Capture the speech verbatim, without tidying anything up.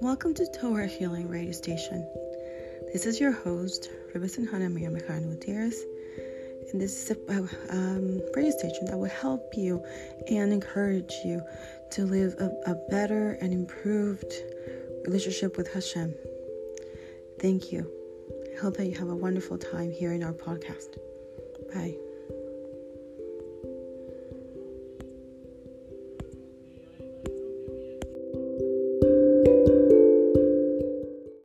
Welcome to Torah Healing Radio Station. This is your host, Rabbi Sinhanam, and this is a um, radio station that will help you and encourage you to live a, a better and improved relationship with Hashem. Thank you. I hope that you have a wonderful time here in our podcast. Bye.